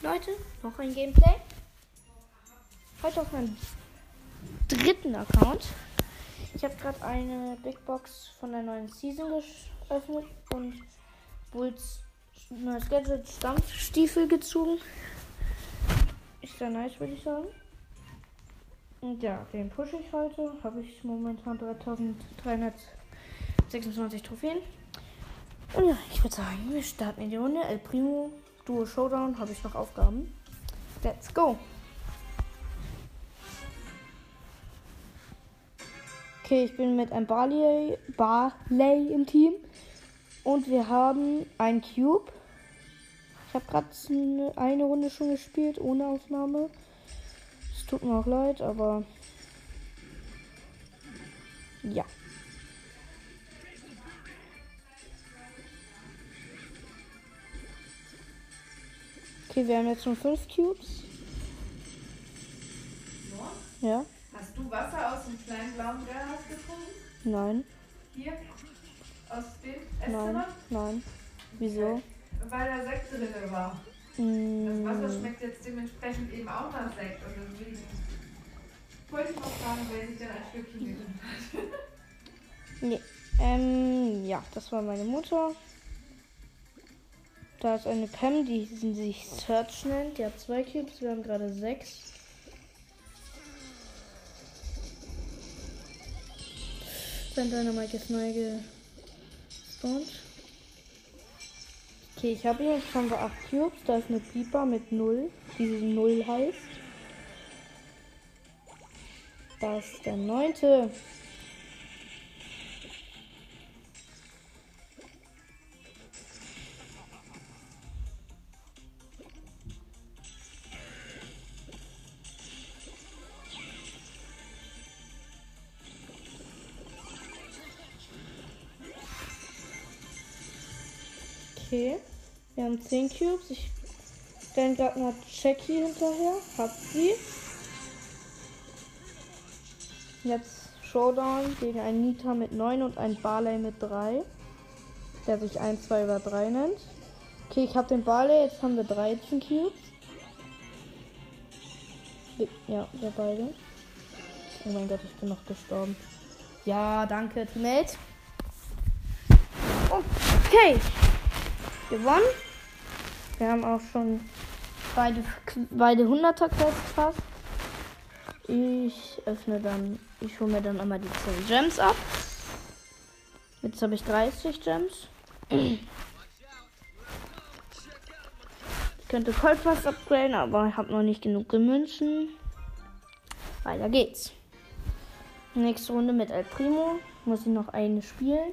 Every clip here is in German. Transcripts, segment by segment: Leute, noch ein Gameplay. Heute auf meinem dritten Account. Ich habe gerade eine Big Box von der neuen Season geöffnet und Bulls neues Gadget Stampfstiefel gezogen. Ist ja nice, würde ich sagen. Und ja, den pushe ich heute. Habe ich momentan 3326 Trophäen. Und ja, ich würde sagen, wir starten in die Runde. El Primo, Duo Showdown, habe ich noch Aufgaben. Let's go! Okay, ich bin mit einem Barley im Team. Und wir haben einen Cube. Ich habe gerade eine Runde schon gespielt, ohne Aufnahme. Es tut mir auch leid, aber... ja. Okay, wir haben jetzt schon 5 Cubes. Ja? Ja. Hast du Wasser aus dem kleinen blauen Glas getrunken? Nein. Hier? Aus dem Esszimmer? Nein. Wieso? Okay. Weil da Sekt drin war. Mm. Das Wasser schmeckt jetzt dementsprechend eben auch nach Sekt. Und deswegen wollte ich noch fragen, wer sich denn ein Stückchen gegeben hat. Nee. Ja, das war meine Mutter. Da ist eine Pam, die sich Search nennt. Die hat 2 Cubes, wir haben gerade 6. Sein Dynamite ist neu gespawnt. Okay, ich habe jetzt schon 8 Cubes. Da ist eine Piper mit 0, die 0 heißt. Da ist der 9. Okay, wir haben 10 Cubes. Ich stelle gerade mal Jackie hinterher. Hab sie. Jetzt Showdown gegen einen Nita mit 9 und einen Barley mit 3. Der sich 1, 2 über 3 nennt. Okay, ich habe den Barley. Jetzt haben wir 13 Cubes. Ja, wir beide. Oh mein Gott, ich bin noch gestorben. Ja, danke, Teammate. Okay. Gewonnen. Wir haben auch schon beide 100er-Quests fast. Ich hole mir dann einmal die 10 Gems ab. Jetzt habe ich 30 Gems. Ich könnte Colt fast upgraden, aber ich habe noch nicht genug Münzen. Weiter geht's. Nächste Runde mit El Primo. Muss ich noch eine spielen.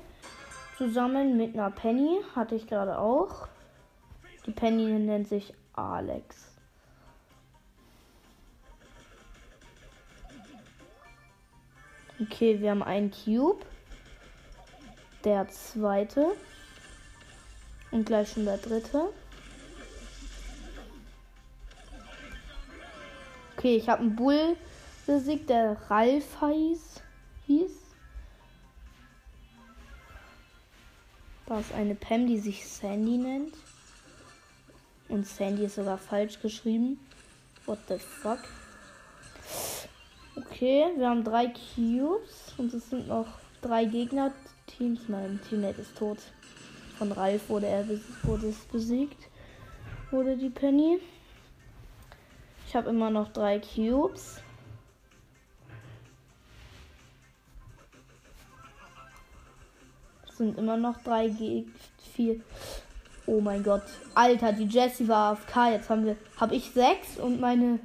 Zusammen mit einer Penny, hatte ich gerade auch. Die Penny nennt sich Alex. Okay, wir haben einen Cube. Der 2. Und gleich schon der 3. Okay, ich habe einen Bull besiegt, der Ralf hieß. Da ist eine Pam, die sich Sandy nennt. Und Sandy ist sogar falsch geschrieben. What the fuck? Okay, wir haben 3 Cubes. Und es sind noch 3 Gegner-Teams. Mein Teammate ist tot. Von Ralf wurde es besiegt. Wurde die Penny. Ich habe immer noch 3 Cubes. Sind immer noch 4. Oh mein Gott. Alter, die Jessie war AFK. Jetzt habe ich 6 und meine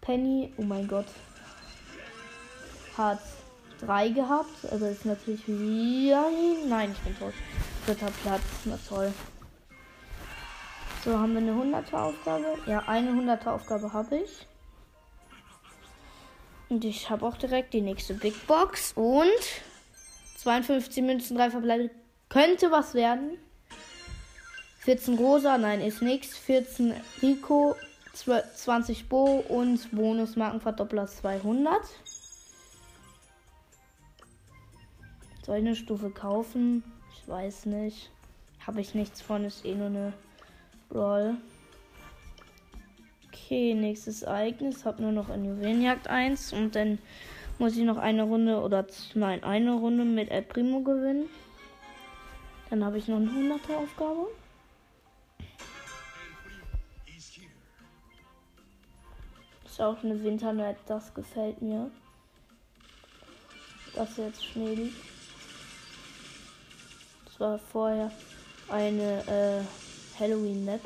Penny. Oh mein Gott. Hat 3 gehabt. Also ist natürlich wieder. Nein, ich bin tot. 3. Platz. Na toll. So, haben wir eine 100er-Aufgabe? Ja, eine 100er-Aufgabe habe ich. Und ich habe auch direkt die nächste Big Box. Und 52 Münzen, 3 verbleiben. Könnte was werden. 14 Rosa, nein, ist nichts. 14 Rico, 20 Bo und Bonusmarkenverdoppler 200. Soll ich eine Stufe kaufen? Ich weiß nicht. Habe ich nichts von, ist eh nur eine Brawl. Okay, nächstes Ereignis. Hab nur noch in Juwelenjagd 1 und dann muss ich noch eine Runde oder nein, eine Runde mit El Primo gewinnen. Dann habe ich noch eine 100er Aufgabe. Ist auch eine Winternacht, das gefällt mir. Dass jetzt Schnee liegt. Das war vorher eine Halloween-Map.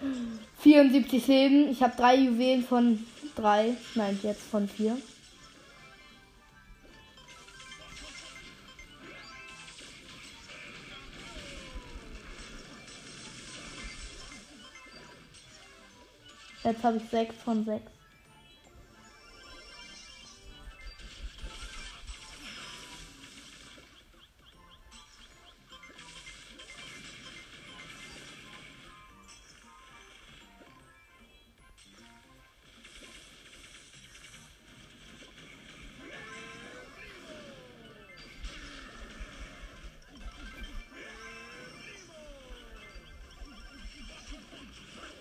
Hm. 74 Leben. Ich habe 3 Juwelen von 3. Nein, jetzt von 4. Jetzt habe ich 6 von 6.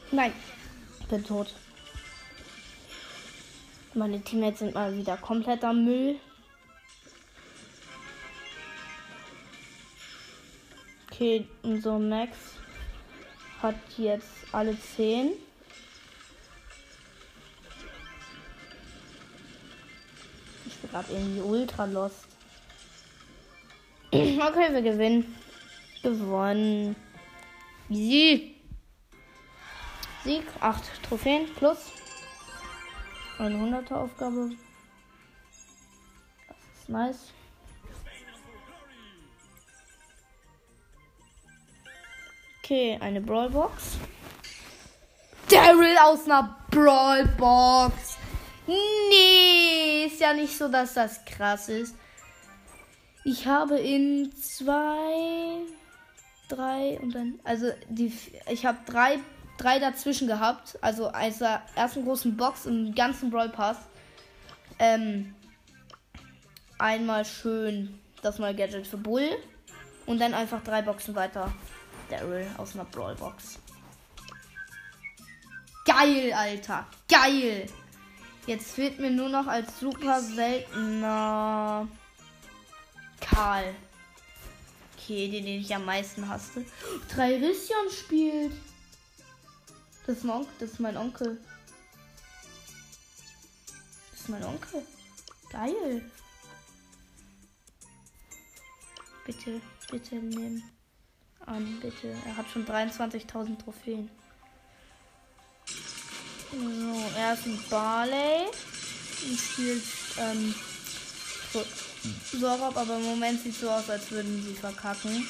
Nein, ich bin tot. Meine Teammates sind mal wieder komplett am Müll. Okay, unser Max hat jetzt alle 10. Ich bin gerade irgendwie ultra lost. Okay, wir gewinnen. Gewonnen. Easy. 8 Trophäen plus eine 100er Aufgabe. Das ist nice. Okay, eine Brawlbox. Daryl aus einer Brawlbox. Nee, ist ja nicht so, dass das krass ist. Ich habe in 2, 3 und dann, also ich habe 3 dazwischen gehabt, also als der ersten großen Box im ganzen Brawl Pass. Einmal schön das neue Gadget für Bull und dann einfach 3 Boxen weiter Daryl aus einer Brawl Box. Geil, Alter, geil! Jetzt fehlt mir nur noch als super seltener Karl. Okay, den ich am meisten hasste. 3 Rissian spielt. Das ist mein Onkel. Das ist mein Onkel. Geil. Bitte nehmen an, bitte. Er hat schon 23.000 Trophäen. So, er ist ein Barley. Ich spiele Sorab, aber im Moment sieht es so aus, als würden sie verkacken.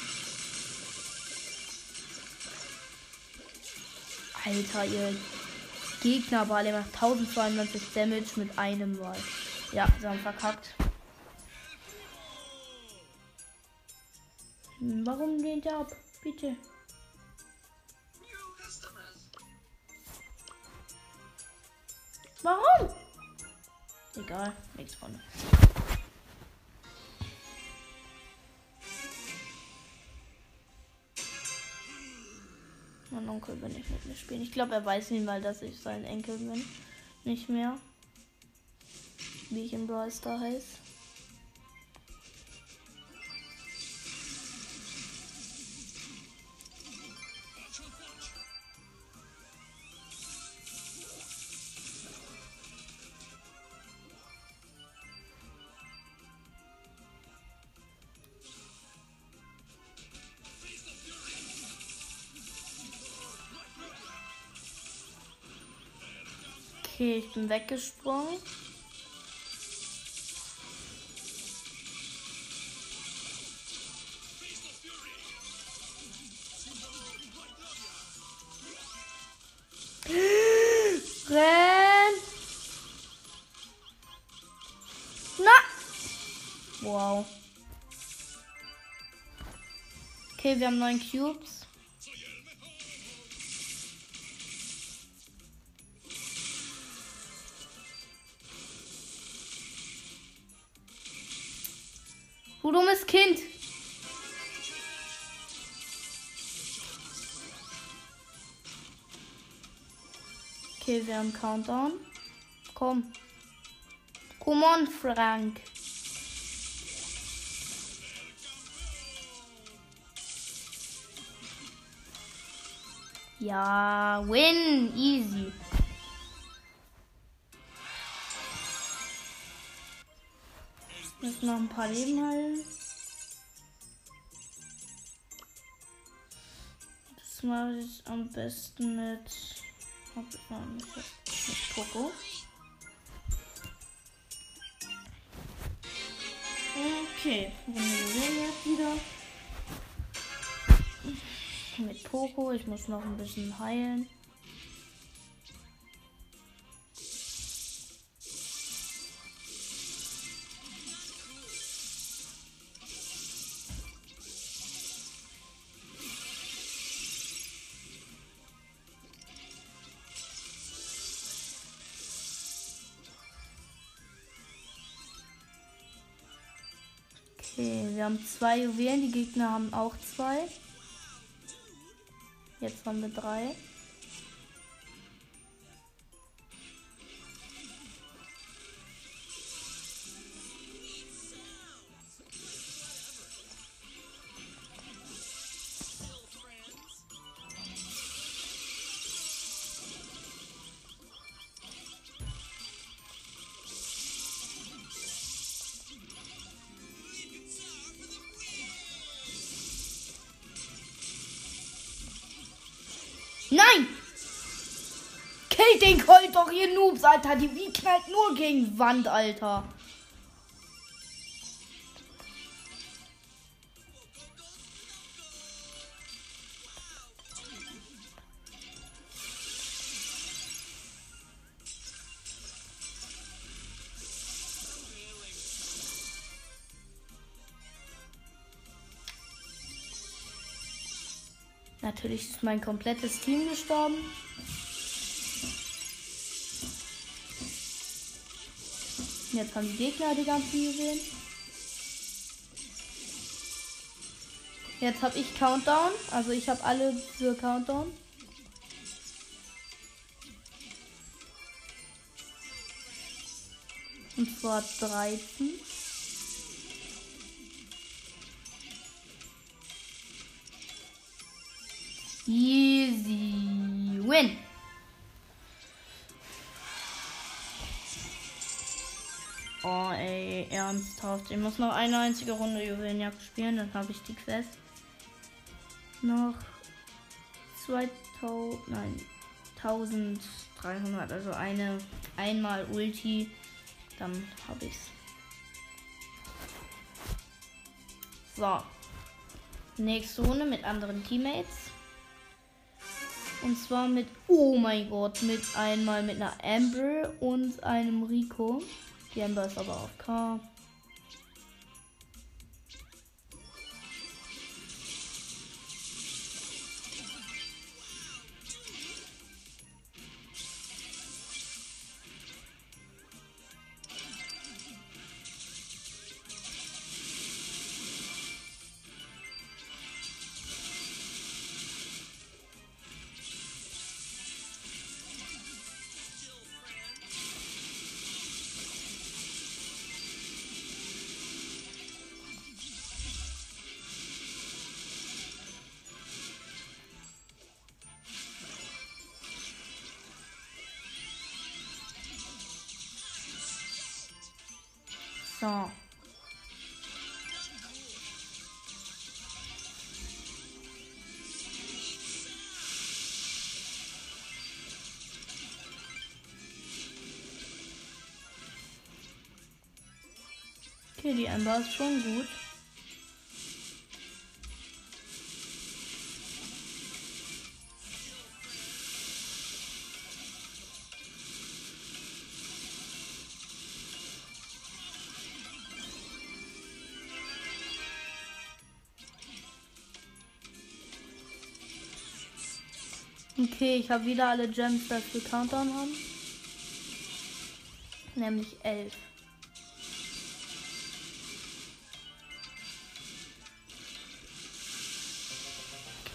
Alter, ihr Gegner Barley macht 1092 Damage mit einem Mal. Ja, sie haben verkackt. Warum lehnt er ab? Bitte. Warum? Egal, nichts von. Mein Onkel will nicht mit mir spielen. Ich glaube, er weiß nicht mal, dass ich sein Enkel bin. Nicht mehr. Wie ich im Brawl Stars heiße. Okay, ich bin weggesprungen. Renn! Na! Wow. Okay, wir haben 9 Cubes. Du dummes Kind. Okay, wir haben Countdown. Komm. Come on, Frank. Ja, win. Easy. Müssen noch ein paar Leben halten. Das mache ich am besten mit... mit Poco. Okay, wir sehen jetzt wieder. Mit Poco, ich muss noch ein bisschen heilen. Okay, wir haben 2 Juwelen, die Gegner haben auch 2. Jetzt haben wir 3. Nein! Kill den Colt doch, ihr Noobs, Alter. Die Wii knallt nur gegen Wand, Alter. Natürlich ist mein komplettes Team gestorben. Jetzt haben die Gegner die ganzen gesehen. Jetzt habe ich Countdown. Also ich habe alle für Countdown. Und zwar 13. Easy win. Oh ey, ernsthaft. Ich muss noch eine einzige Runde Juwelenjagd spielen, dann habe ich die Quest. Noch 1300, also einmal Ulti, dann habe ich's. So. Nächste Runde mit anderen Teammates. Und zwar mit, oh mein Gott, mit einmal mit einer Amber und einem Rico. Die Amber ist aber auf K. So. Okay, die Amber ist schon gut. Okay, ich habe wieder alle Gems, dass wir Countdown haben. Nämlich 11.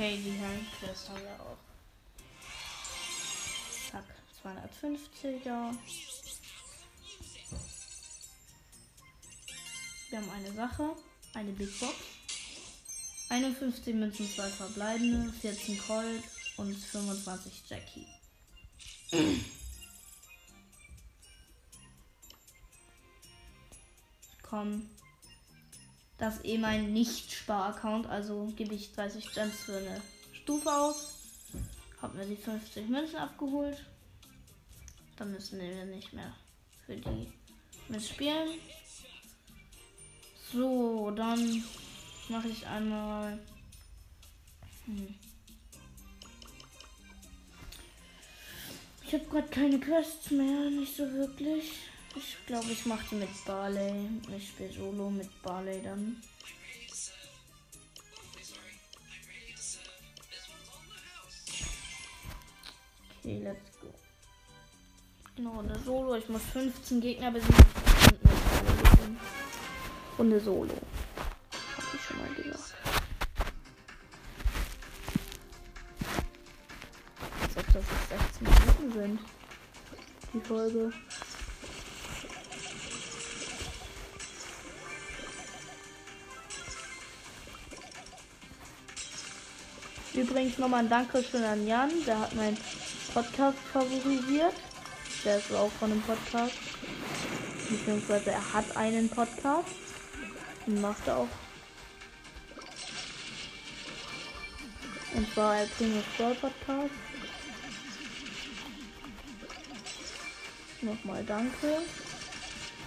Okay, die Handquest haben wir auch. Zack, 250er. Wir haben eine Sache, eine Big Box. 51 Münzen, 2 verbleibende, 14 Colt und 25 Jackie. Komm. Das ist eh mein Nicht-Spar-Account, also gebe ich 30 Gems für eine Stufe aus. Hab mir die 50 Münzen abgeholt. Dann müssen wir nicht mehr für die mitspielen. So, dann mache ich einmal. Ich habe gerade keine Quests mehr, nicht so wirklich. Ich glaube, ich mache die mit Barley. Ich spiele Solo mit Barley dann. Okay, let's go. Genau, eine Solo. Ich muss 15 Gegner besiegen. Und eine Solo. Hab ich schon mal gesagt. Als ob das jetzt 16 Minuten sind. Die Folge. Übrigens nochmal ein Dankeschön an Jan, der hat meinen Podcast favorisiert. Der ist auch von einem Podcast. Beziehungsweise er hat einen Podcast. Und macht er auch. Und zwar El Primo Podcast. Nochmal danke,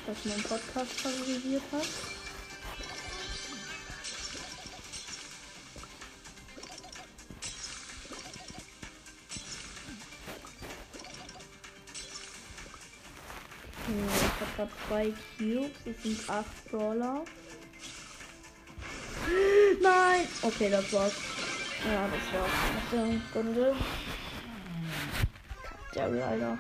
dass mein Podcast favorisiert hat. Ich habe 2 Cubes, das sind 8 Brawler. Nein! Okay, das war's. Ja, das war's. Nach der Runde. Daryl, Alter.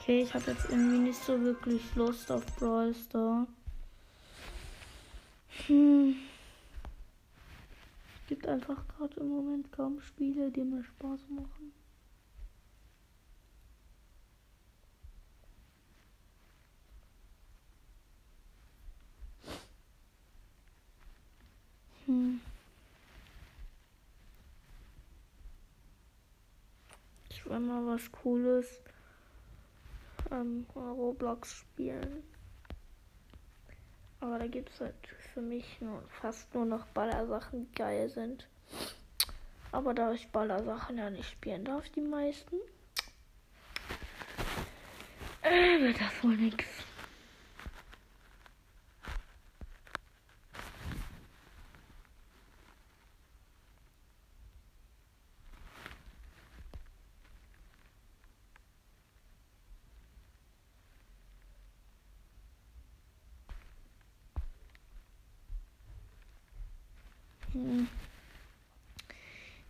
Okay, ich habe jetzt irgendwie nicht so wirklich Lust auf Brawl Stars. Es gibt einfach gerade im Moment kaum Spiele, die mir Spaß machen. Ich will mal was Cooles an Roblox spielen. Aber da gibt es halt für mich nur, fast nur noch Ballersachen, die geil sind. Aber da ich Ballersachen ja nicht spielen darf, die meisten, wird das wohl nix.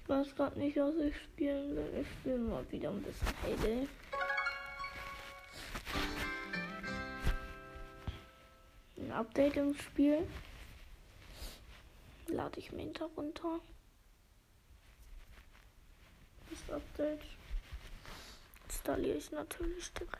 Ich weiß gerade nicht, was ich spielen will. Ich spiele mal wieder ein bisschen Heyday. Ein Update im Spiel. Lade ich mir hinterher runter. Das Update installiere ich natürlich direkt.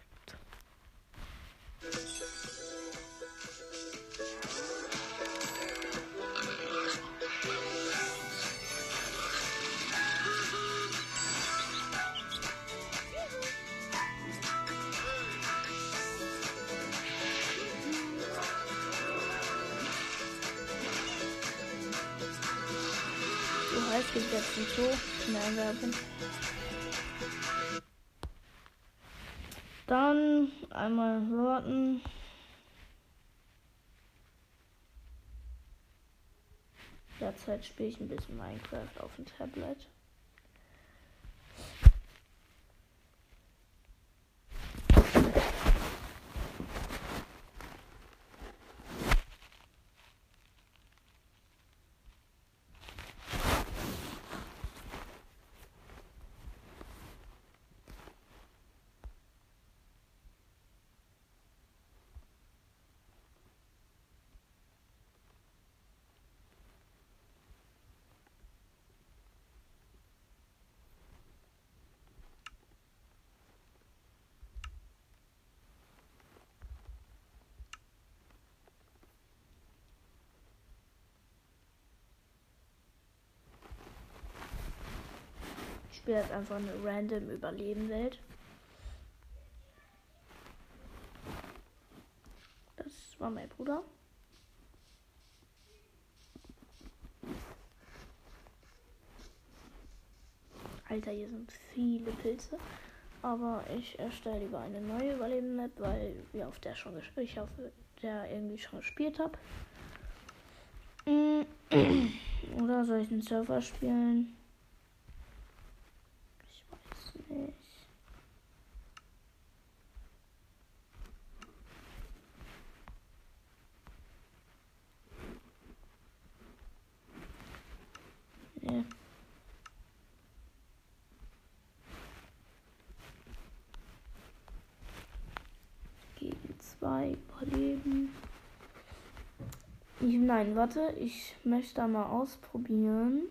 Es gibt jetzt nicht so schnell werden. Dann einmal warten. Derzeit spiele ich ein bisschen Minecraft auf dem Tablet. spiele jetzt einfach eine random Überlebenwelt. Das war mein Bruder. Alter, hier sind viele Pilze. Aber ich erstelle lieber eine neue Überleben-Map, weil wir auf der schon gespielt habe. Oder soll ich einen Server spielen? Ich weiß nicht. Nee. Überleben. Nein, warte, ich möchte da mal ausprobieren.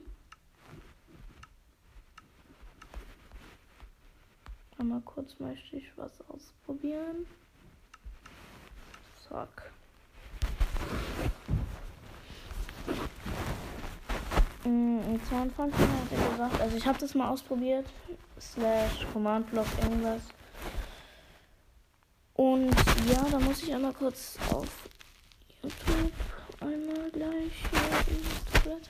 Mal kurz möchte ich was ausprobieren. Zack. Und 22 hat er gesagt, also ich habe das mal ausprobiert. /Command-Block irgendwas. Und ja, da muss ich einmal kurz auf YouTube einmal gleich hier ins Tablet.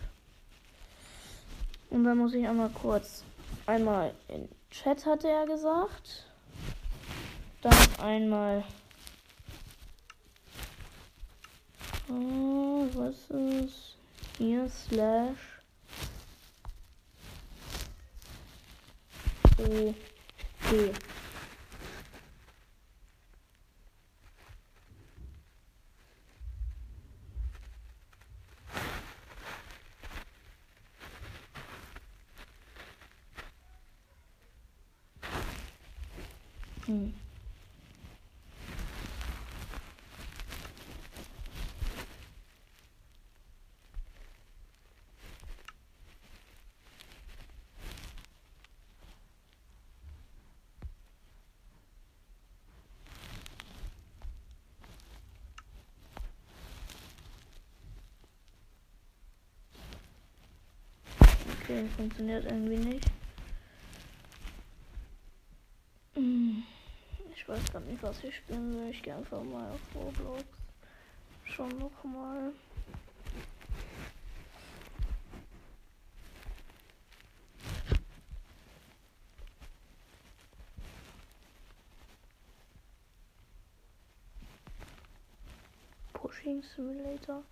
Und dann muss ich einmal kurz einmal in Chat, hat er gesagt. Dann einmal. Oh, was ist hier? /OP. Okay, funktioniert irgendwie nicht. Ich weiß gerade nicht, was ich spielen will. Ich gehe einfach mal auf Roblox. Schon nochmal. Pushing Simulator.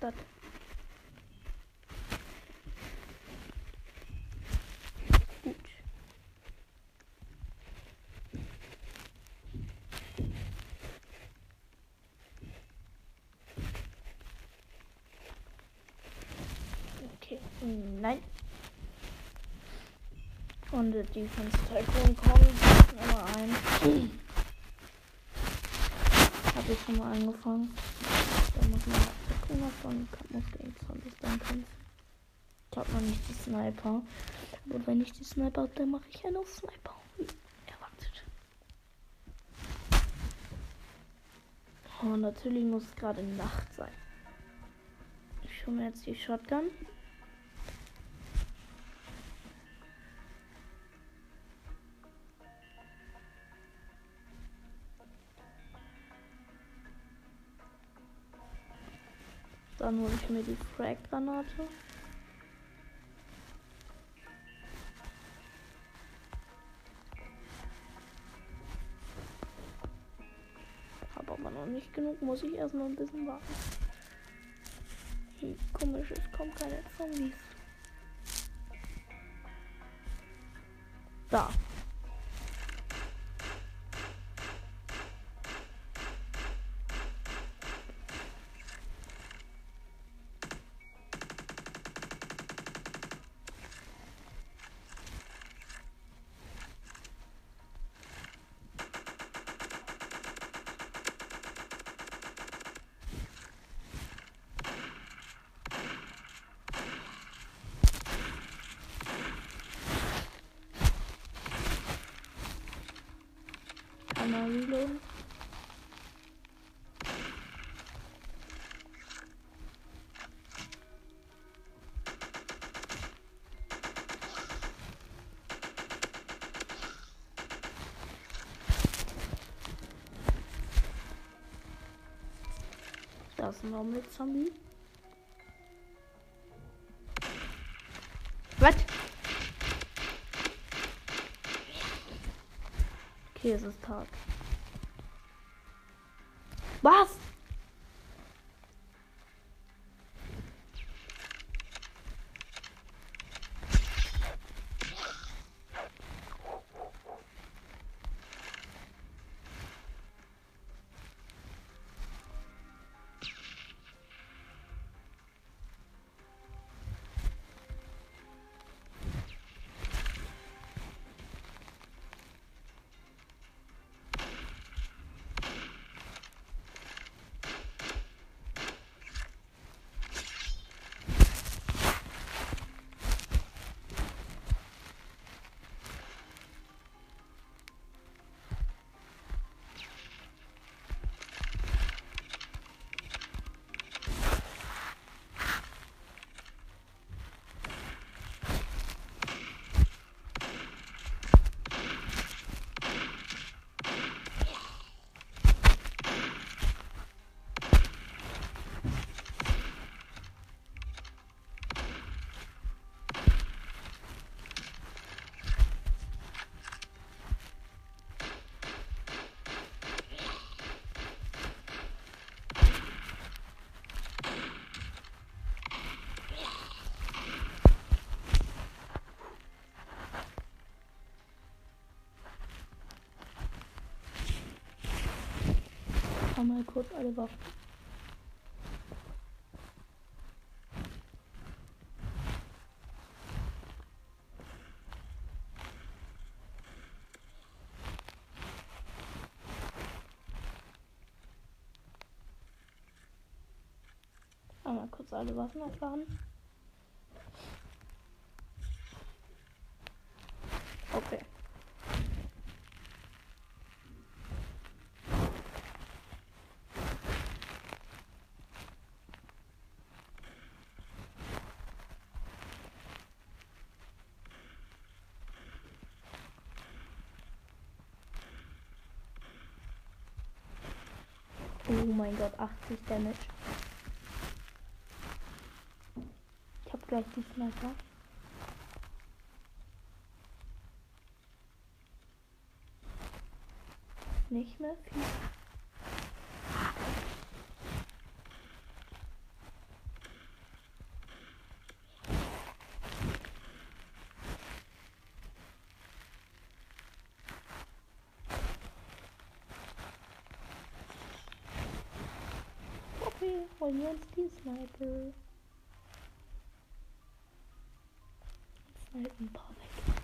Das. Nein. Und die von Stalkern kommen immer ein. Habe ich schon mal angefangen. Da muss man immer von Zombies dann kämpfen. Ich habe noch nicht die Sniper. Aber wenn ich die Sniper habe, dann mache ich einen auf Sniper. Erwartet. Oh, natürlich muss es gerade Nacht sein. Ich hole mir jetzt die Shotgun. Dann hole ich mir die Frag-Granate. Habe aber noch nicht genug, muss ich erstmal ein bisschen warten. Hm, komisch, es kommen keine Zombies. Da. das ist ein Normal Zombie. Was? Okay, es ist Tag. Was? Mal kurz alle Waffen. Mal kurz alle Waffen aufladen. Okay. Oh mein Gott, 80 Damage. Ich hab gleich die Sniper. Nicht mehr viel. Holen wir uns die Sniper. Sniper ein paar weg. Sniper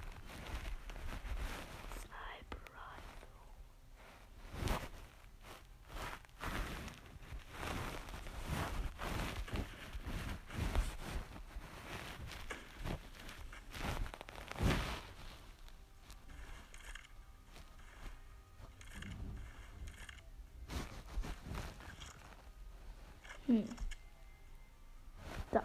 Da.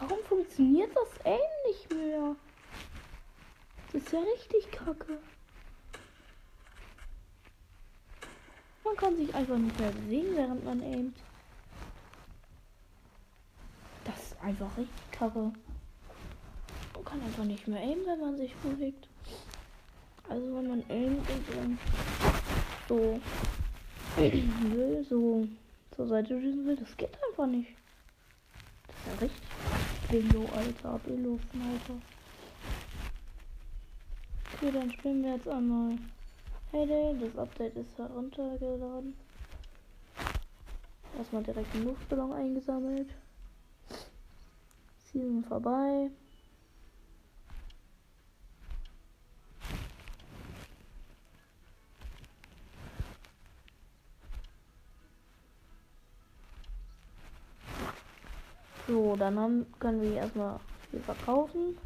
Warum funktioniert das Aim nicht mehr? Das ist ja richtig kacke. Man kann sich einfach nicht mehr bewegen, während man aimt. Einfach richtig kacke. Man kann einfach nicht mehr aimen, wenn man sich bewegt. Also wenn man aimt und so will, so zur Seite schießen will, das geht einfach nicht. Das ist ja richtig. Belo, Alter, Belo, Sniper. Okay, dann spielen wir jetzt einmal Heyday. Das Update ist heruntergeladen. Erstmal direkt einen Luftballon eingesammelt. Season vorbei. So, dann können wir erstmal viel verkaufen.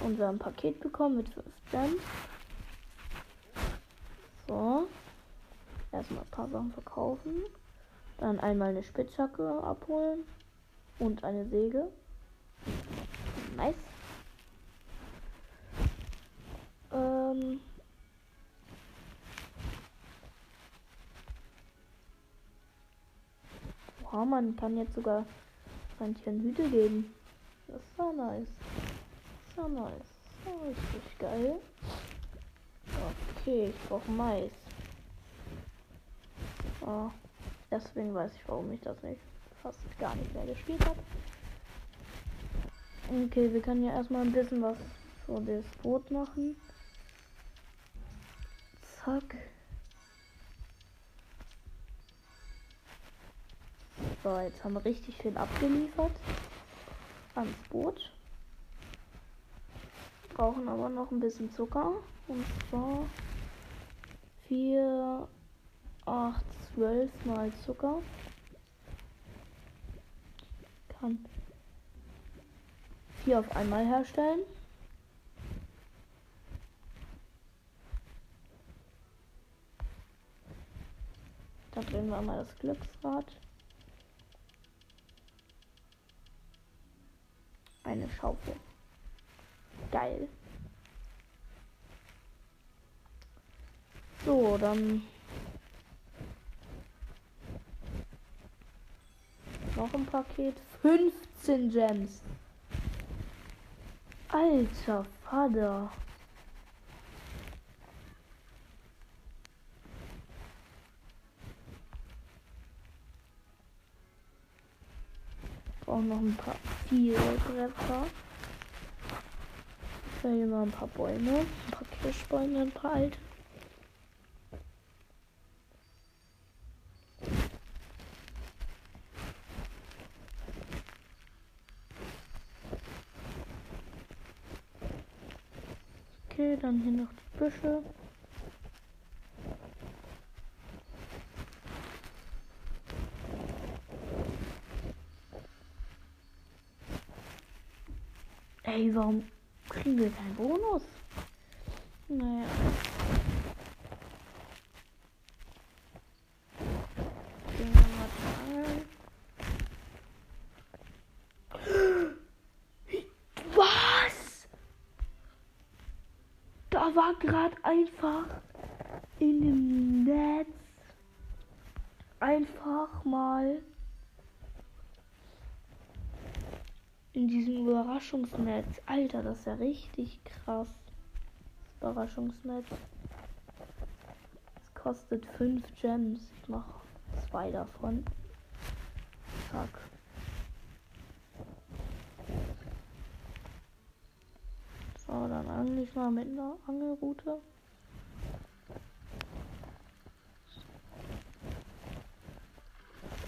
Und wir haben ein Paket bekommen mit 5 Gems. So. Erstmal ein paar Sachen verkaufen. Dann einmal eine Spitzhacke abholen und eine Säge. Nice. Wow, man kann jetzt sogar manchen Hüte geben. Das ist so nice. So nice. So richtig geil. Okay, ich brauche Mais. Oh, deswegen weiß ich, warum ich das nicht fast gar nicht mehr gespielt habe. Okay, wir können ja erstmal ein bisschen was für das Brot machen. Zack. So, jetzt haben wir richtig viel abgeliefert ans Brot. Brauchen aber noch ein bisschen Zucker. Und zwar 4, 8, 12 mal Zucker. Kann 4 auf einmal herstellen. Da drehen wir mal das Glücksrad. Eine Schaufel. Geil. So, dann noch ein Paket. 15 Gems. Alter Vater. Brauchen noch ein paar viele Bretter. Ich will hier mal ein paar Bäume, ein paar Kirschbäume, ein paar alte. Okay, dann hier noch die Büsche. Ey, warum kriegen wir keinen Bonus? Naja. Gehen wir mal. Was? Da war gerade einfach in dem Netz einfach mal in diesem Überraschungsnetz. Alter, das ist ja richtig krass. Das Überraschungsnetz. Es kostet 5 Gems. Ich mach 2 davon. Zack. So, dann angle ich mal mit einer Angelrute.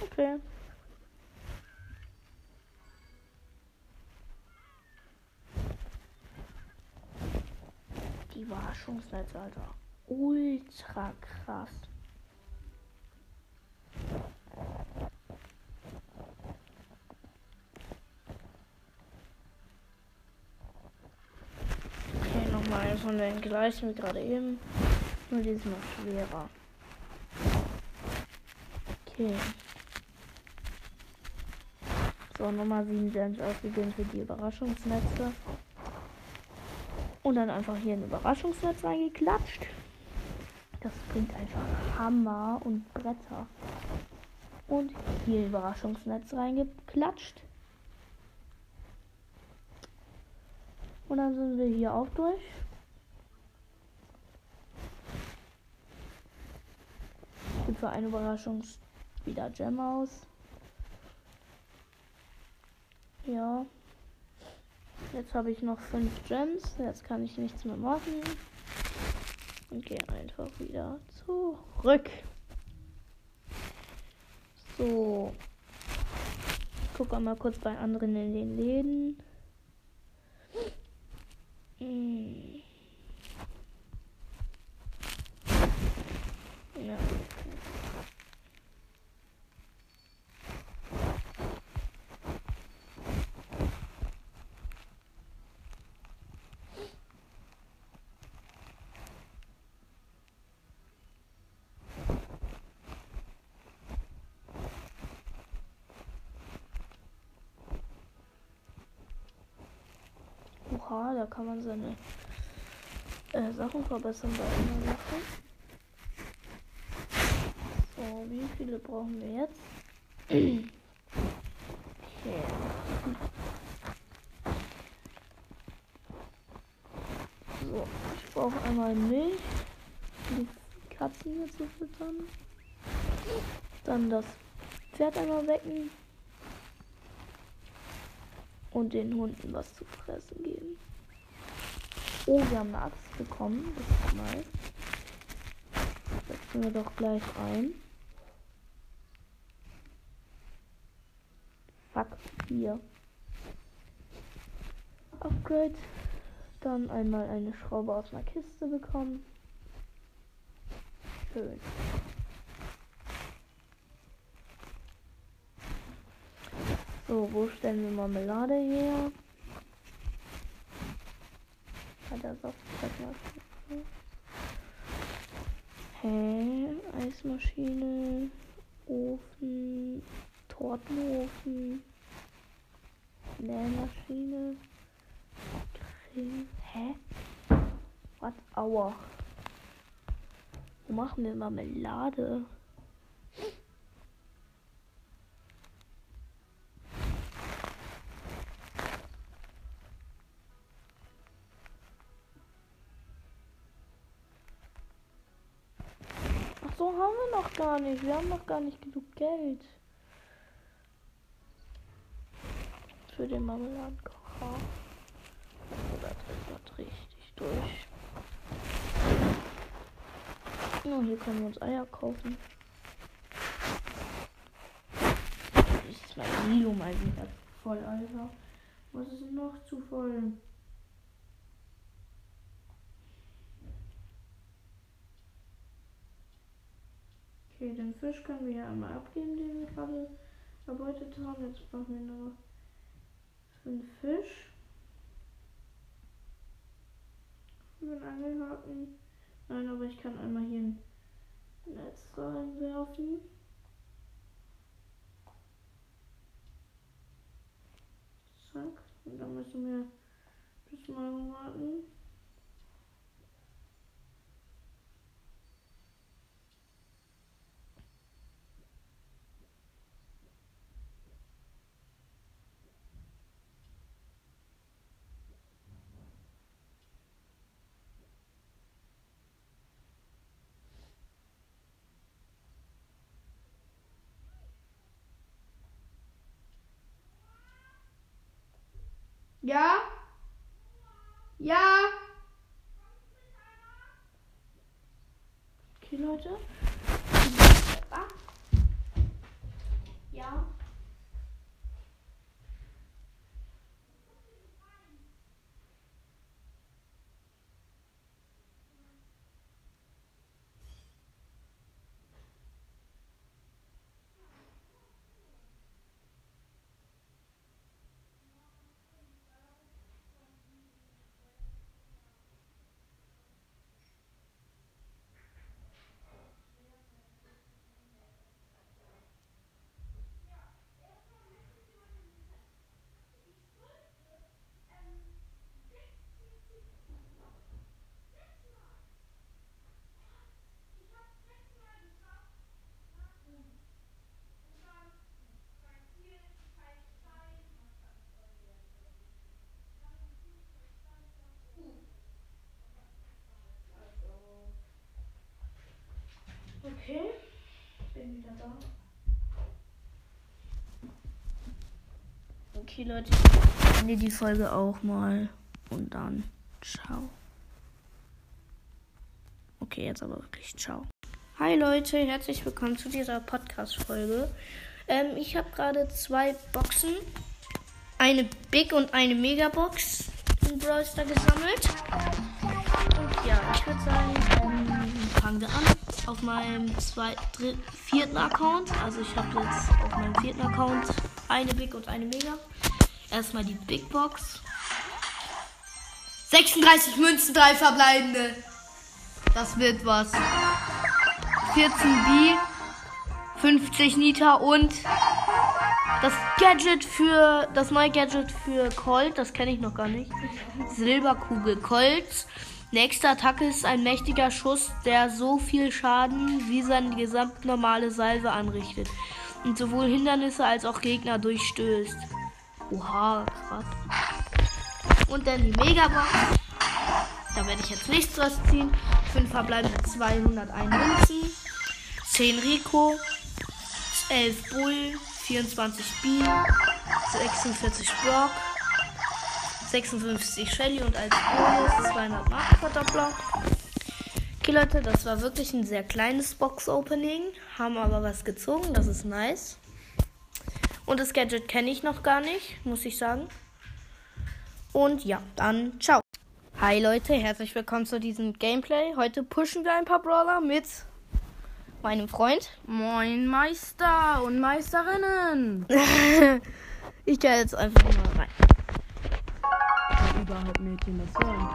Okay. Überraschungsnetz, Alter. Ultra krass. Okay, nochmal von den gleichen wie gerade eben. Nur diesmal schwerer. Okay. So, nochmal 7 Gems ausgegeben für die Überraschungsnetze. Und dann einfach hier ein Überraschungsnetz reingeklatscht. Das bringt einfach Hammer und Bretter. Und hier Überraschungsnetz reingeklatscht. Und dann sind wir hier auch durch. Gibt für eine Überraschung wieder Gem aus. Ja. Jetzt habe ich noch 5 Gems. Jetzt kann ich nichts mehr machen. Und gehe einfach wieder zurück. So. Ich gucke mal kurz bei anderen in den Läden. Ja. Car, da kann man seine Sachen verbessern bei einer Sache. So, wie viele brauchen wir jetzt? Okay. So, ich brauche einmal Milch, um die Katzen hier zu füttern. Dann das Pferd einmal wecken. Und den Hunden was zu fressen geben. Oh, wir haben eine Axt bekommen. Das ist nice. Setzen wir doch gleich ein. Fuck, hier. Upgrade. Dann einmal eine Schraube aus einer Kiste bekommen. Schön. So, wo stellen wir Marmelade her? Hat er Saft? Hä? Eismaschine, Ofen, Tortenofen, Nähmaschine, Grill. Hä? Was? Aua. Wo machen wir Marmelade? Gar nicht, wir haben noch gar nicht genug Geld für den Marmeladenkocher. Also da dreht man richtig durch. Und hier können wir uns Eier kaufen. Ist mein Kilo mal wieder voll, Alter. Was ist noch zu voll? Den Fisch können wir ja einmal abgeben, den wir gerade erbeutet haben. Jetzt brauchen wir nur 5 Fisch. 5 Angelhaken. Nein, aber ich kann einmal hier ein Netz reinwerfen. Zack. Und dann müssen wir bis morgen warten. Ja? Ja? Okay, Leute. Ja? Okay, bin wieder da. Okay, Leute, ich ende die Folge auch mal und dann ciao. Okay, jetzt aber wirklich ciao. Hi Leute, herzlich willkommen zu dieser Podcast-Folge. Ich habe gerade 2 Boxen, eine Big und eine Megabox in Brawl Stars gesammelt. Und ja, ich würde sagen, fangen wir an. Auf meinem 4. Account, also ich habe jetzt auf meinem 4. Account eine Big und eine Mega. Erstmal die Big Box. 36 Münzen, 3 verbleibende. Das wird was. 14 Bi, 50 Nita und Das neue Gadget für Colt, das kenne ich noch gar nicht. Silberkugel Colts. Nächste Attacke ist ein mächtiger Schuss, der so viel Schaden wie seine gesamte normale Salve anrichtet und sowohl Hindernisse als auch Gegner durchstößt. Oha, krass. Und dann die Megabox. Da werde ich jetzt nichts draus ziehen. 5 verbleibende 201 Münzen. 10 Rico. 11 Bull. 24 Bibi. 46 Block. 56 Shelly und als Bonus 200 Markenblock. Okay Leute, das war wirklich ein sehr kleines Box-Opening. Haben aber was gezogen, das ist nice. Und das Gadget kenne ich noch gar nicht, muss ich sagen. Und ja, dann ciao. Hi Leute, herzlich willkommen zu diesem Gameplay. Heute pushen wir ein paar Brawler mit meinem Freund. Moin Meister und Meisterinnen. Ich gehe jetzt einfach mal rein. Überhaupt Mädchen das hören?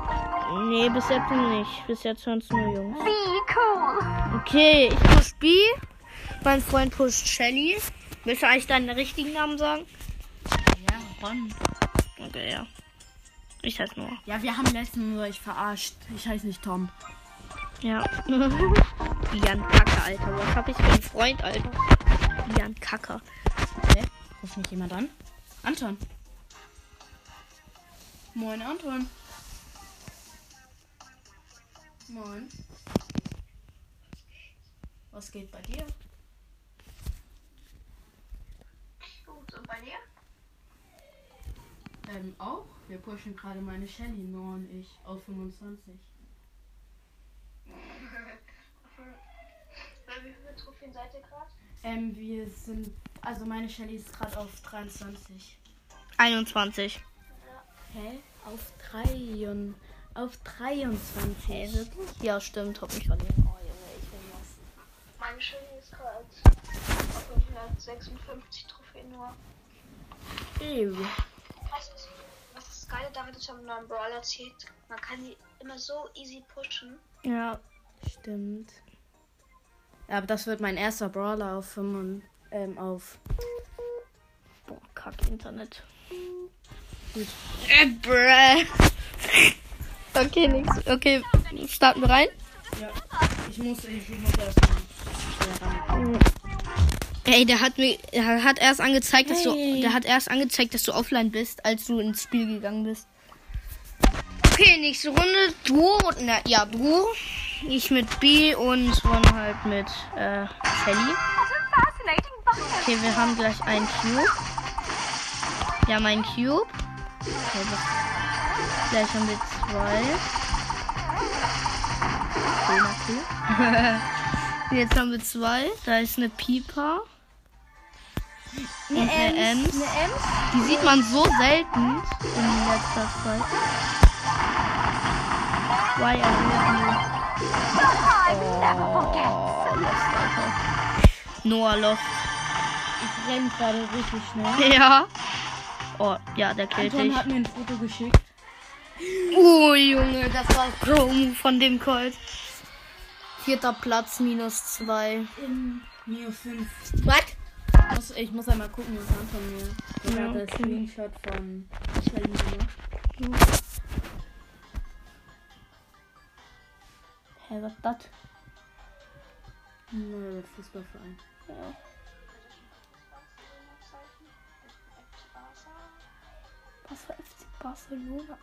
Nee, bis jetzt nicht. Bis jetzt hören es nur Jungs. Wie cool. Okay, ich push B. Mein Freund pusht Shelly. Willst du eigentlich deinen richtigen Namen sagen? Ja, Ron. Okay, ja. Ich heiße Noah. Ja, wir haben letztens nur euch verarscht. Ich heiße nicht Tom. Ja. Jan Kacke, Alter. Was hab ich für einen Freund, Alter? Jan Kacke. Okay. Ruft mich jemand an? Anton. Moin, Anton. Moin. Was geht bei dir? Gut, und bei dir? Auch. Wir pushen gerade meine Shelly, Noah und ich, auf 25. Bei wie viel Trophäen seid ihr gerade? Wir sind, also meine Shelly ist gerade auf 23. 21. Hä? Auf 23. Hey, wirklich? Ja, stimmt, hab ich verliehen. Oh Junge, ich will was. Meine Shelly ist gerade auf 156 Trophäen nur. Ew. Weißt du, was das Geile daran ist, wenn man einen Brawler zieht? Man kann die immer so easy pushen. Ja, stimmt. Ja, aber das wird mein erster Brawler auf 5 auf... Boah, kack Internet. Gut. Okay, nix. Okay, starten wir rein. Ja, ich muss erst rein. Ey, der hat erst angezeigt, dass du offline bist, als du ins Spiel gegangen bist. Okay, nächste Runde. Duo. Ich mit B und Ron halt mit Shelly. Okay, wir haben gleich einen Cube. Wir haben einen Cube. Okay, gleich haben wir 2. Jetzt haben wir 2. Da ist eine Piper. Und eine Emz. Die sieht man so selten in letzter Zeit. Noah lost. Ich renn gerade richtig schnell. Ja. Oh, ja, der killt dich. Anton hat mir ein Foto geschickt. Oh, Junge, das war Chrome von dem Colt. 4. Platz, -2. -5. Was? Ich muss einmal gucken, was Anton mir... Ich habe das Screenshot von Shelly gemacht. Hä, was ist das? Neuer Fußballverein. Ja. Was für FC Barcelona,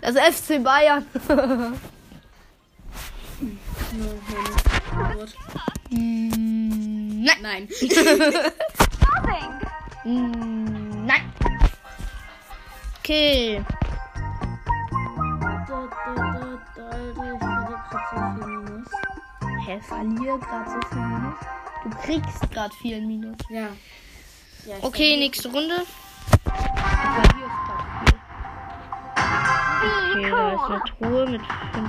Alter? Das FC Bayern. Nein. Nein. Okay. Hä, verliere gerade so viel Minus? Du kriegst gerade viel Minus. Ja. Ja, okay, nächste Runde. Okay, da ist eine Truhe mit 5000. Also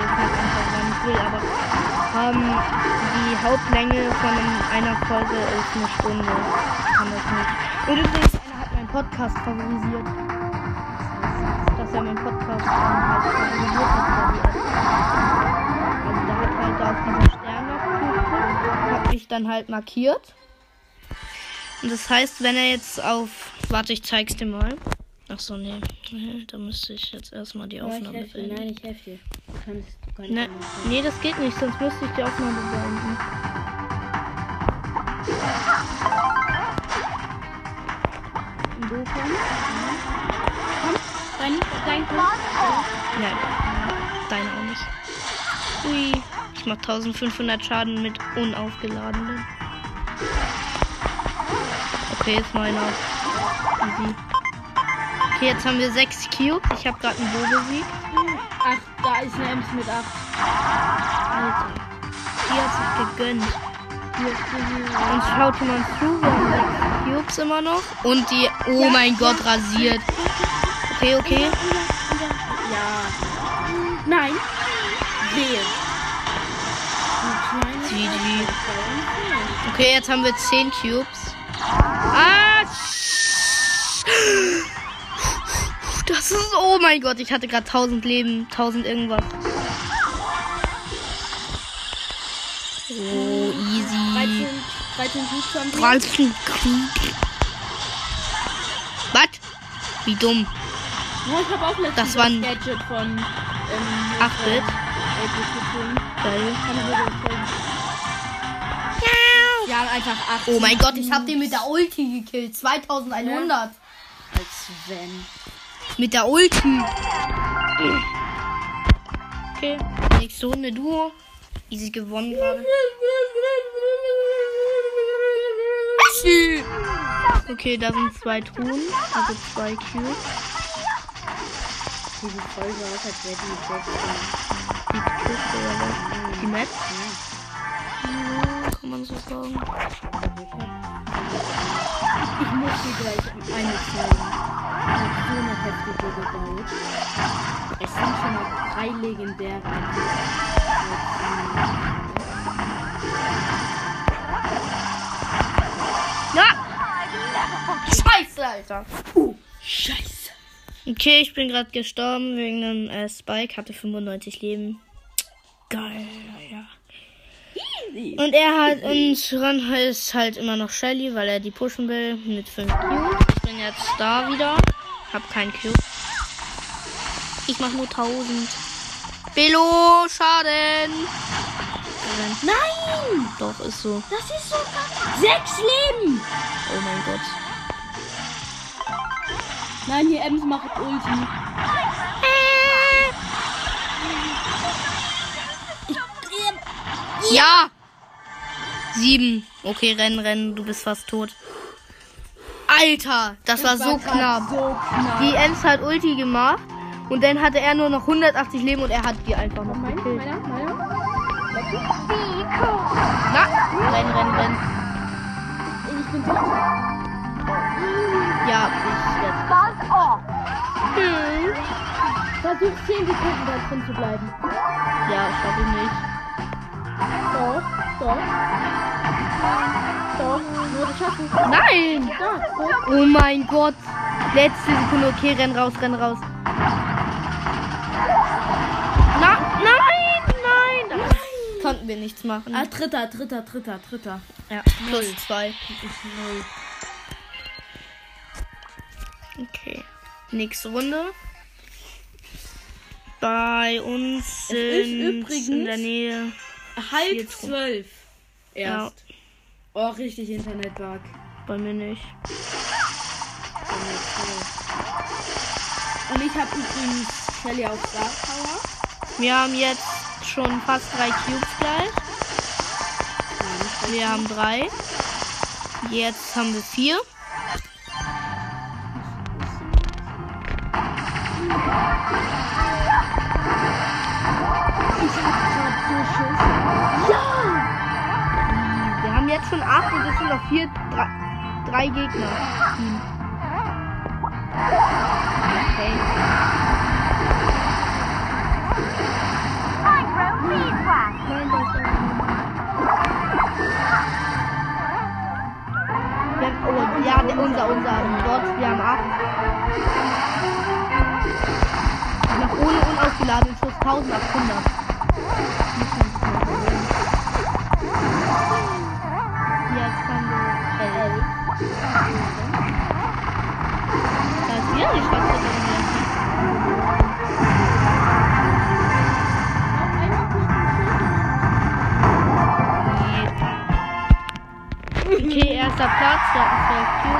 ich kann einfach sagen, ich will, aber die Hauptlänge von einer Folge ist eine Stunde. kann das nicht. Und übrigens, einer hat meinen Podcast favorisiert. Dass er meinen Podcast favorisiert hat. Also der hat halt da auf diesen Stern noch geklickt. Hab ich dann halt markiert. Und das heißt, wenn er jetzt auf... Warte, ich zeig's dir mal. Ach so, nee. Da müsste ich jetzt erstmal die Aufnahme beenden. Nein, ich helfe dir. Du kannst... Ne, nee, das geht nicht, sonst müsste ich die Aufnahme beenden. Wo kommst du? Dein Kopf? Nein, deine auch nicht. Ui, ich mach 1500 Schaden mit unaufgeladenen. Okay, ist meiner. Easy. Okay, jetzt haben wir 6 Cubes. Ich habe gerade einen Bull besiegt. Ach, da ist eine Emz mit 8. Alter. Die hat sich gegönnt. Und schaut jemand zu. Wir haben 6 Cubes immer noch. Und die, oh mein Gott, rasiert. Okay, okay. Ja. Nein. Wehe. GG. Okay, jetzt haben wir 10 Cubes. Ah, das ist, oh mein Gott, ich hatte gerade 1000 Leben, 1000 irgendwas. Oh, easy. 13 Krieg. Was? Wie dumm. Ja, ich habe auch letztens das war ein Gadget von 8-Bit. Geil. Ja, einfach 8. Oh mein Gott, ich habe den mit der Ulti gekillt. 2100. Ja. Als wenn. Mit der Ulti. Okay. Nächste Runde Duo. Easy gewonnen gerade. Okay, da sind 2 Truhen. Also 2 Cubes. Die Folge aus, als wäre die Kiste oder was? Die Map? Ja, kann man so sagen. Ich muss die gleich einstellen. Ich hab so eine heftige gebaut. Es sind schon noch 3 legendäre. Na! Scheiße, Alter! Scheiße! Okay, ich bin gerade gestorben wegen einem Spike. Hatte 95 Leben. Geil, ja. Easy. Und er hat uns Ron heißt halt immer noch Shelly, weil er die pushen will mit 5 Cubes. Ich bin jetzt da wieder. Hab keinen Cube. Ich mach nur 1000. Belo, Schaden. Nein! Doch, ist so. Das ist so krass. 6 Leben! Oh mein Gott. Nein, die Emz macht Ulti. Ja! 7. Okay, rennen. Du bist fast tot. Alter, das war so knapp. Die Emz hat Ulti gemacht und dann hatte er nur noch 180 Leben und er hat die einfach noch gekillt. Na, rennen. Ich bin tot. Ja, ich jetzt. Versuch 10 Sekunden da drin zu bleiben. Ja, ich glaube nicht. Doch, würde schaffen. Nein! Doch. Oh mein Gott. Letzte Sekunde. Okay, renn raus. Nein! Konnten wir nichts machen. Ah, dritter. Ja, plus 2. Okay. Nächste Runde. Bei uns sind übrigens in der Nähe 11:30 erst. Ja. Oh, richtig Internet-Bug. Bei mir nicht. Und ich habe übrigens Shelly auf Dark Power. Wir haben jetzt schon fast 3 Cubes gleich. Wir haben 3. Jetzt haben wir 4. Jetzt schon 8 und es sind noch 3 Gegner. Okay. Nein, unser Board. Wir haben 8. Noch ohne unausgeladenen Schuss 1800. Jetzt haben wir 11. Da ist wieder die schwarze Linie. Okay, erster Platz, da ist der Cube.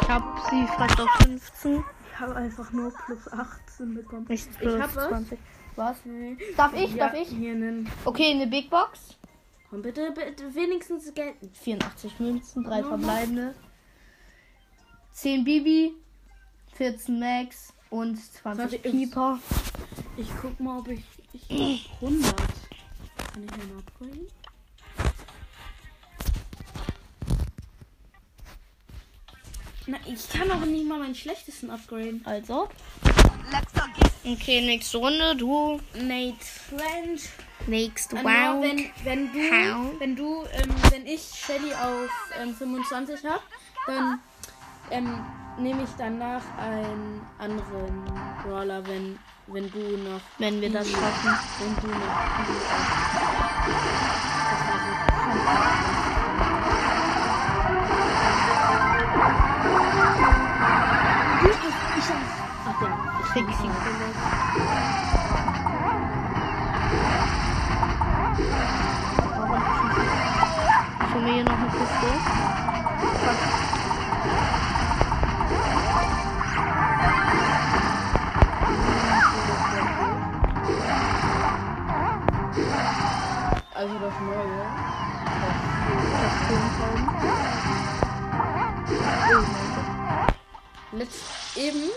Ich hab sie fast auf 15. Ich habe einfach nur plus 18 bekommen. Ich hab 20. Was? Nee. Darf ich? Hier nennen. Okay, eine Big Box. Komm bitte wenigstens Geld. 84 Münzen, 3 verbleibende. 10 Bibi, 14 Max und 20 Piper. Ich guck mal, ob ich 100. Kann ich mal abholen? Na, ich kann auch nicht mal meinen schlechtesten upgraden. Also? Okay, nächste Runde, du. Nate Friend. Next round. Wenn ich Shelly auf 25 habe, dann nehme ich danach einen anderen Brawler, Eben,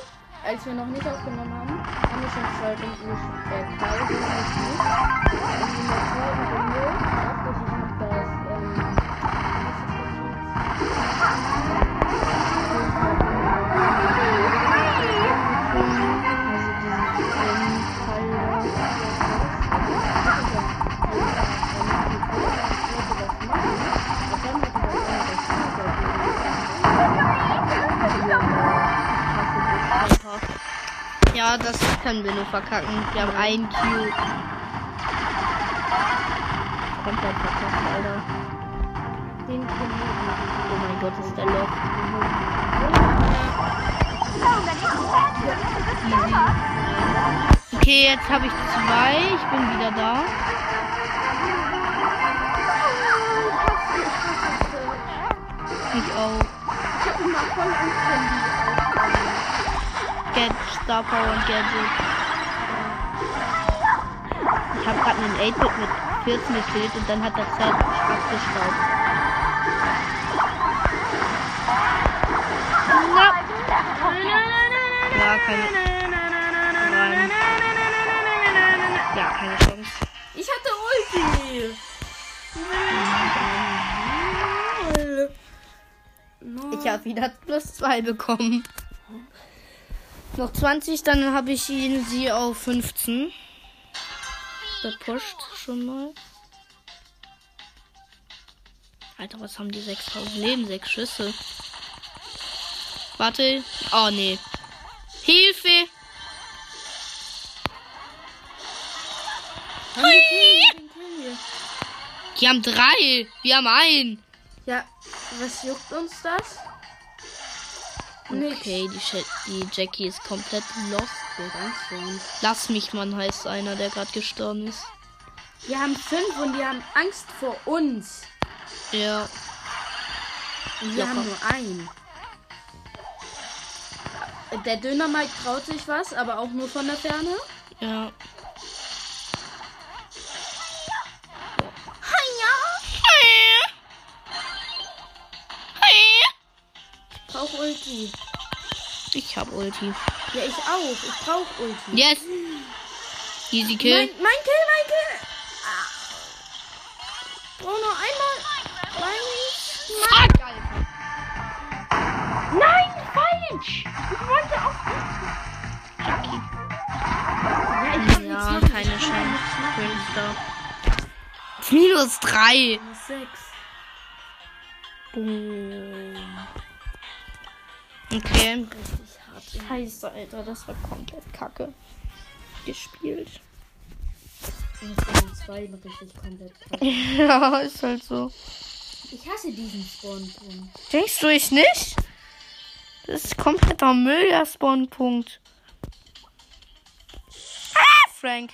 als wir noch nicht aufgenommen haben, haben wir schon zwei Runden Ja, das können wir nur verkacken. Wir haben einen Cube. Komplett verkackt, Alter. Oh mein Gott, ist der Loch. Okay, jetzt habe ich 2. Ich bin wieder da. Ich auch. Ich habe immer voll Angst. Star Power und Gadget. Ich habe gerade einen 8-Bit mit 14 gespielt und dann hat das Set abgestaubt. Ja, keine Chance. Ich hatte Ulti. Ich habe wieder plus 2 bekommen. Noch 20, dann habe ich sie auf 15. Bepusht schon mal. Alter, was haben die 6000 Leben? 6 Schüsse. Warte. Oh, nee. Hilfe! Die haben 3. Wir haben 1. Ja, was juckt uns das? Okay, die Jackie ist komplett lost. Lass mich, Mann, heißt einer, der gerade gestorben ist. Wir haben 5 und die haben Angst vor uns. Ja. Und wir haben nur einen. Der Döner-Mike traut sich was, aber auch nur von der Ferne. Ja. Ulti. Ich hab Ulti. Ja, ich auch. Ich brauch Ulti. Yes. Easy Kill. Mein Kill. Oh, noch einmal. Nein, falsch. Ich wollte auf Jackie. Ja, keine Chance. ist minus 3. Minus 6. Boom. Okay. Richtig hart. Scheiße, Alter, das war komplett kacke gespielt. Und 2 war richtig komplett kacke. Ja, ist halt so. Ich hasse diesen Spawnpunkt. Denkst du, ich nicht? Das ist kompletter Müll, der Spawnpunkt. Ah, Frank.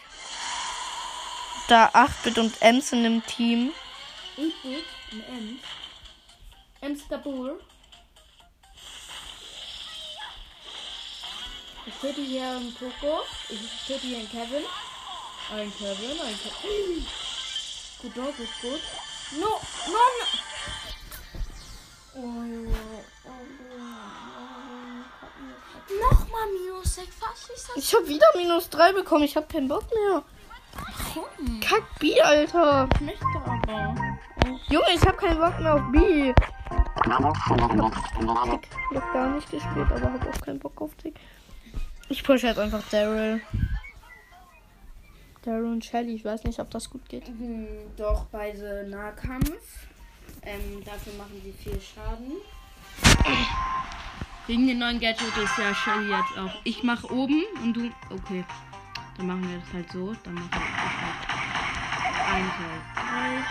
Da 8-Bit und Emz in dem Team. 8-Bit und Emz. Emz der Bull. Ich töte hier einen Poco. Ich töte hier einen Kevin. Ein Kevin, ein Kevin. Gut, das ist gut. No, Mann! Oh. Nochmal minus 6, fast nicht. Ich hab wieder minus 3 bekommen, ich hab keinen Bock mehr. Warum? Kack B, Alter. Ich möchte aber. Junge, ich hab keinen Bock mehr auf B. Ich hab gar nicht gespielt, aber hab auch keinen Bock auf Tick. Ich push jetzt einfach Daryl. Daryl und Shelly, ich weiß nicht, ob das gut geht. Mhm, doch, beide Nahkampf. Dafür machen sie viel Schaden. Wegen den neuen Gadget ist ja Shelly jetzt auch. Ich mache oben und du. Okay. Dann machen wir das halt so. Dann machen wir das halt. 1, 2,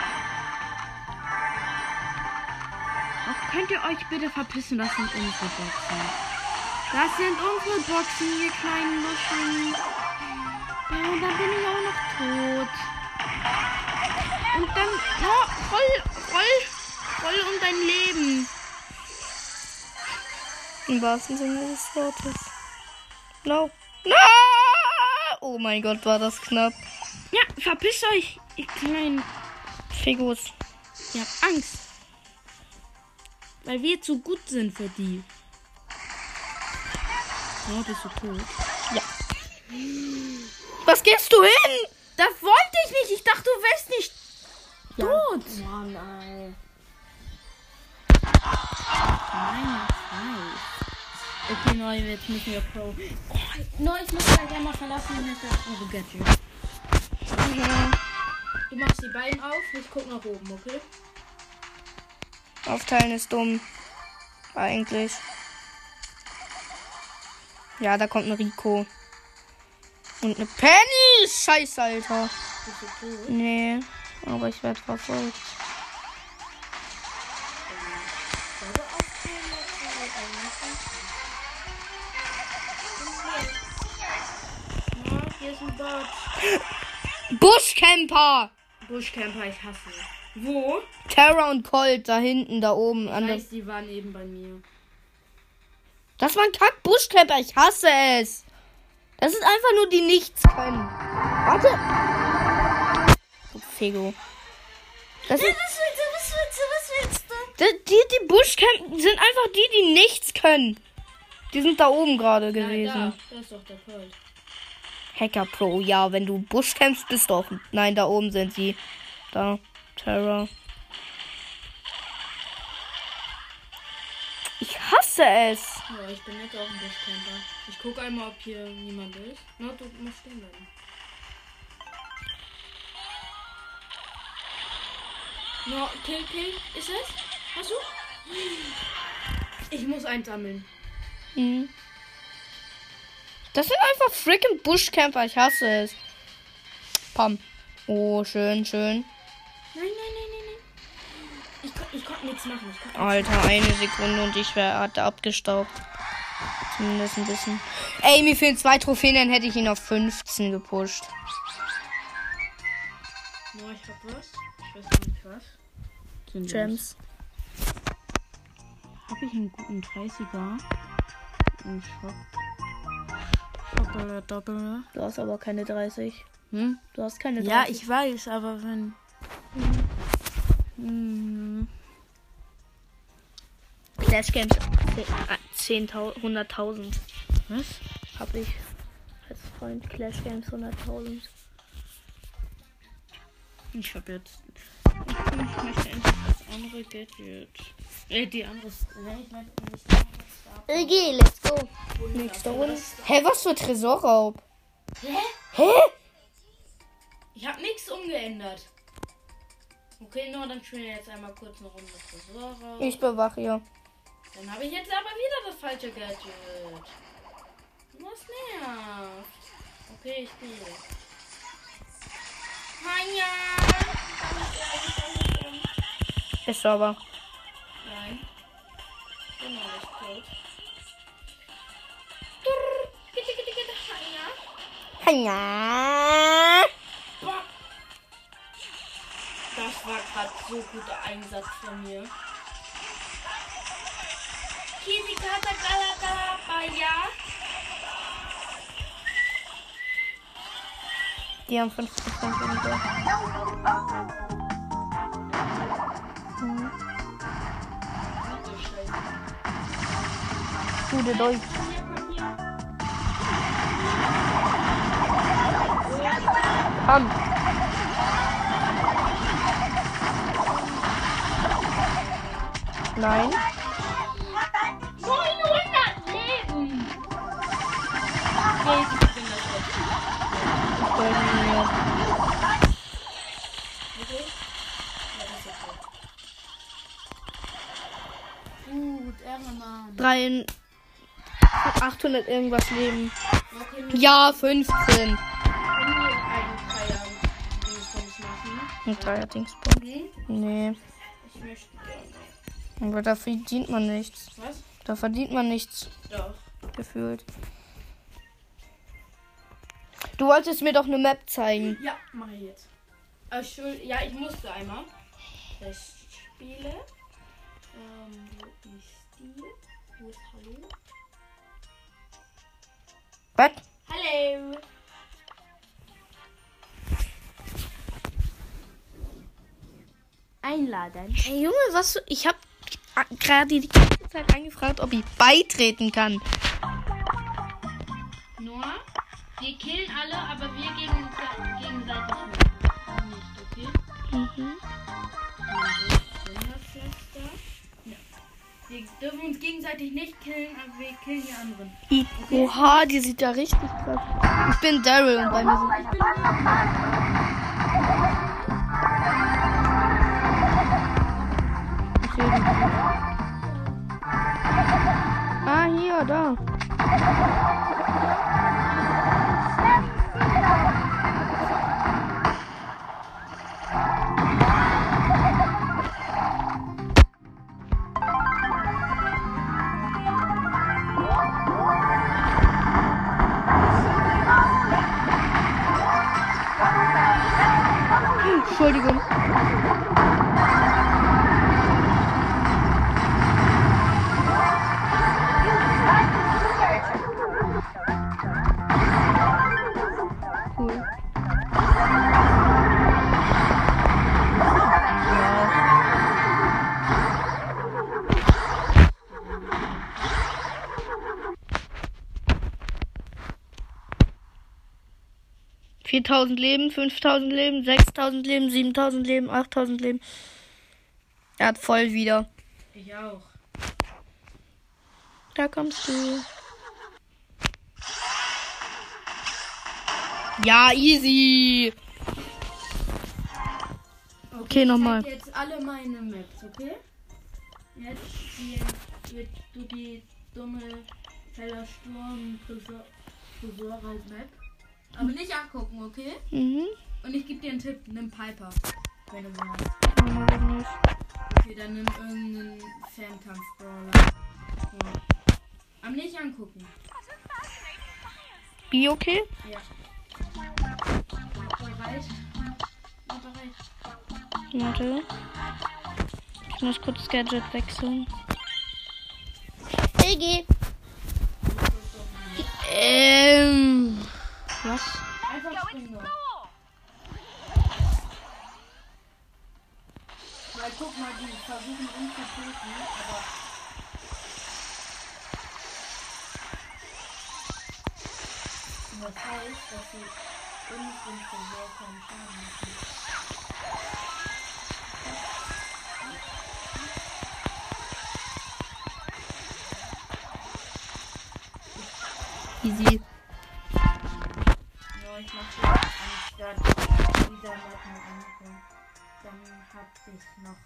3. Ach, könnt ihr euch bitte verpissen, das sind unsere Boxen. Das sind unsere Boxen, ihr kleinen Muscheln. Ja, und dann bin ich auch noch tot. Und dann. Oh, voll um dein Leben. Im wahrsten Sinne des Wortes. No. No! Oh mein Gott, war das knapp. Ja, verpiss euch, ihr kleinen Figos. Ihr habt Angst. Weil wir zu gut sind für die. Oh, bist du tot? Ja. Was gehst du hin? Das wollte ich nicht. Ich dachte, du wärst nicht tot. Ja. Mann, ey. Okay, neu, jetzt müssen wir Pro. Oh, neu, ich muss gleich einmal verlassen und jetzt unsere Gadget. Du machst die beiden auf, ich guck nach oben, okay? Aufteilen ist dumm. Eigentlich. Ja, da kommt ein Rico. Und eine Penny! Scheiße, Alter. Nee, aber ich werde verfolgt. Ja, hier ist ein Bot. Buschcamper! Buschcamper, ich hasse. Wo? Tara und Colt, da hinten, da oben. Ich weiß, die waren eben bei mir. Das war ein Kack-Buschcamper, ich hasse es. Das ist einfach nur die nichts können. Warte. Oh, Fego. Was willst du? Die Buschcamper sind einfach die nichts können. Die sind da oben gerade gewesen. Ja, da ist doch der Colt. Hacker Pro, ja, wenn du Buschcampst, bist du auch. Nein, da oben sind sie. Da, Tara. Ich hasse es. Ja, ich bin jetzt auch ein Buschcamper. Ich guck einmal, ob hier niemand ist. Na, du musst stehen bleiben. Na, kill. Ist es? Hast du? Ich muss einsammeln. Mhm. Das sind einfach freaking Buschcamper. Ich hasse es. Pam. Oh, schön. Nein. Ich konnte nichts machen. Alter, eine Sekunde und ich hatte abgestaubt. Zumindest ein bisschen. Ey, mir fehlen 2 Trophäen, dann hätte ich ihn auf 15 gepusht. No, ich hab was. Ich weiß nicht was. Gems. Hab ich einen guten 30er? Im Shop. Doppel. Du hast aber keine 30. Hm? Du hast keine 30. Ja, ich weiß, aber wenn... Clash Games 100.000. Was? Hab ich als Freund Clash Games 100.000. Ich hab jetzt. Ich möchte endlich das andere Gadget. Die andere. Nein, ich möchte nicht das andere. Okay, let's go. Nächste Runde. Hä, was für Tresorraub? Hä? Ich hab nichts umgeändert. Okay, Noah, dann spielen wir jetzt einmal kurz eine Runde Tresor. Ich bewache ja. Dann habe ich jetzt aber wieder das falsche Gadget. Was nervt? Okay, ich spiele. Manja! Ist sauber. Nein. Genau, ist tot. Gitte, gitte, gitte, Hanja! Boah! Das war gerade so guter Einsatz von mir. Kisikata Galagalabaya. Die haben 5% weniger. Mhm. Gute Deutsch. Komm. Nein. 900 Leben. Okay. Gut, Ehrenmann. 800 irgendwas Leben. Okay, ja, 15. Ein Dreier-Dingspunkt? Nee. Ich möchte gerne. Aber da verdient man nichts. Was? Da verdient man nichts. Doch. Gefühlt. Du wolltest mir doch eine Map zeigen. Ja, mache ich jetzt. Ja, ich musste einmal. Das Spiele. Wo ist die? Wo ist Hallo? Was? Hallo! Einladen. Hey Junge, was? Ich habe gerade die ganze Zeit angefragt, ob ich beitreten kann. Noah? Wir killen alle, aber wir geben uns gegenseitig nicht, okay? Mhm. Wir dürfen uns gegenseitig nicht killen, aber wir killen die anderen. Okay? Oha, die sieht ja richtig krass. Ich bin Daryl und bei mir sind... Ich bin ah, hier, da. Entschuldigung. Cool. Ja. 4000 Leben, 5000 Leben, 6.000 Leben, 7.000 Leben, 8.000 Leben. Er hat voll wieder. Ich auch. Da kommst du. Ja, easy. Okay, nochmal. Ich zeig jetzt alle meine Maps, okay? Jetzt wird du die dumme Heller Sturm Tresor als Map. Aber nicht angucken, okay? Mhm. Und ich gebe dir einen Tipp, nimm Piper, wenn du so hast. Okay, dann nimm irgendeinen Fernkampf-Brawler. Ja. Aber nicht angucken. Bi okay? Ja. Bereit? Ja, bereit. Warte. Ich muss kurz das Gadget wechseln. Iggy! Was? Einfach springen. Weil guck mal, die versuchen uns zu töten, aber... Das heißt, dass sie uns im Tresor keinen Schaden machen. Easy. Ja, ich mach jetzt einen Start. Wieder mal angekommen. Dann hab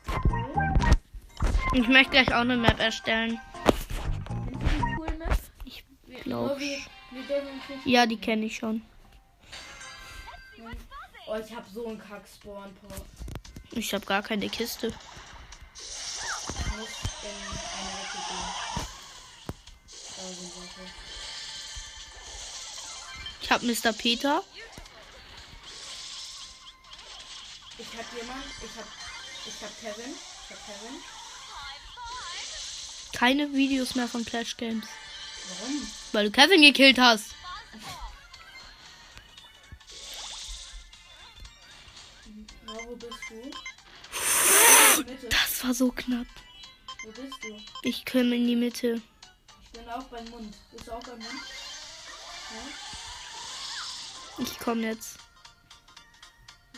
ich noch. Ich möchte gleich auch eine Map erstellen. Findest du die coole Map? Ich glaube. Ja, die kenne ich schon. Oh, ich hab so einen Kack-Spawn-Port. Ich hab gar keine Kiste. Ich muss in eine Ecke gehen. Ich hab Mr. Peter. Ich hab jemand. Ich hab Kevin. Keine Videos mehr von Clash Games. Warum? Weil du Kevin gekillt hast. Wo bist du? Das war so knapp. Wo bist du? Ich komme in die Mitte. Ich bin auch beim Mund. Bist du auch beim Mund? Ja? Ich komme jetzt.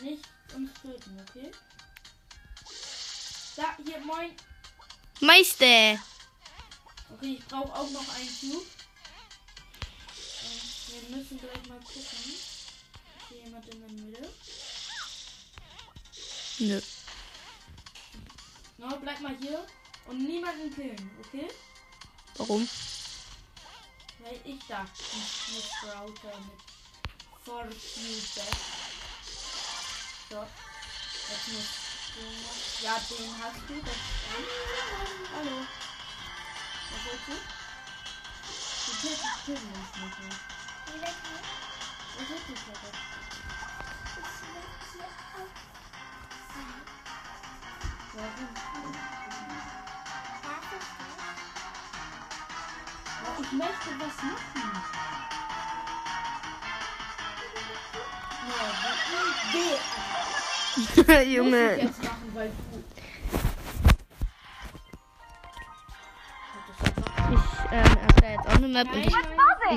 Nicht uns töten, okay? Da, hier, moin. Meister. Okay, ich brauche auch noch einen Cube. Und wir müssen gleich mal gucken. Ist hier jemand in der Mitte? Nö. No, bleib mal hier und niemanden killen, okay? Warum? Weil ich da mit Router mit Fortnite. So. Jetzt muss den. Ja, den hast du. Das ist hallo. Was willst du? Du killst dich nicht mehr. Was willst du, Papa? Ich möchte was machen. Ja, was Junge. Ich jetzt machen, weil du... Ich erstelle jetzt auch eine Map und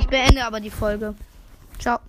ich beende aber die Folge. Ciao.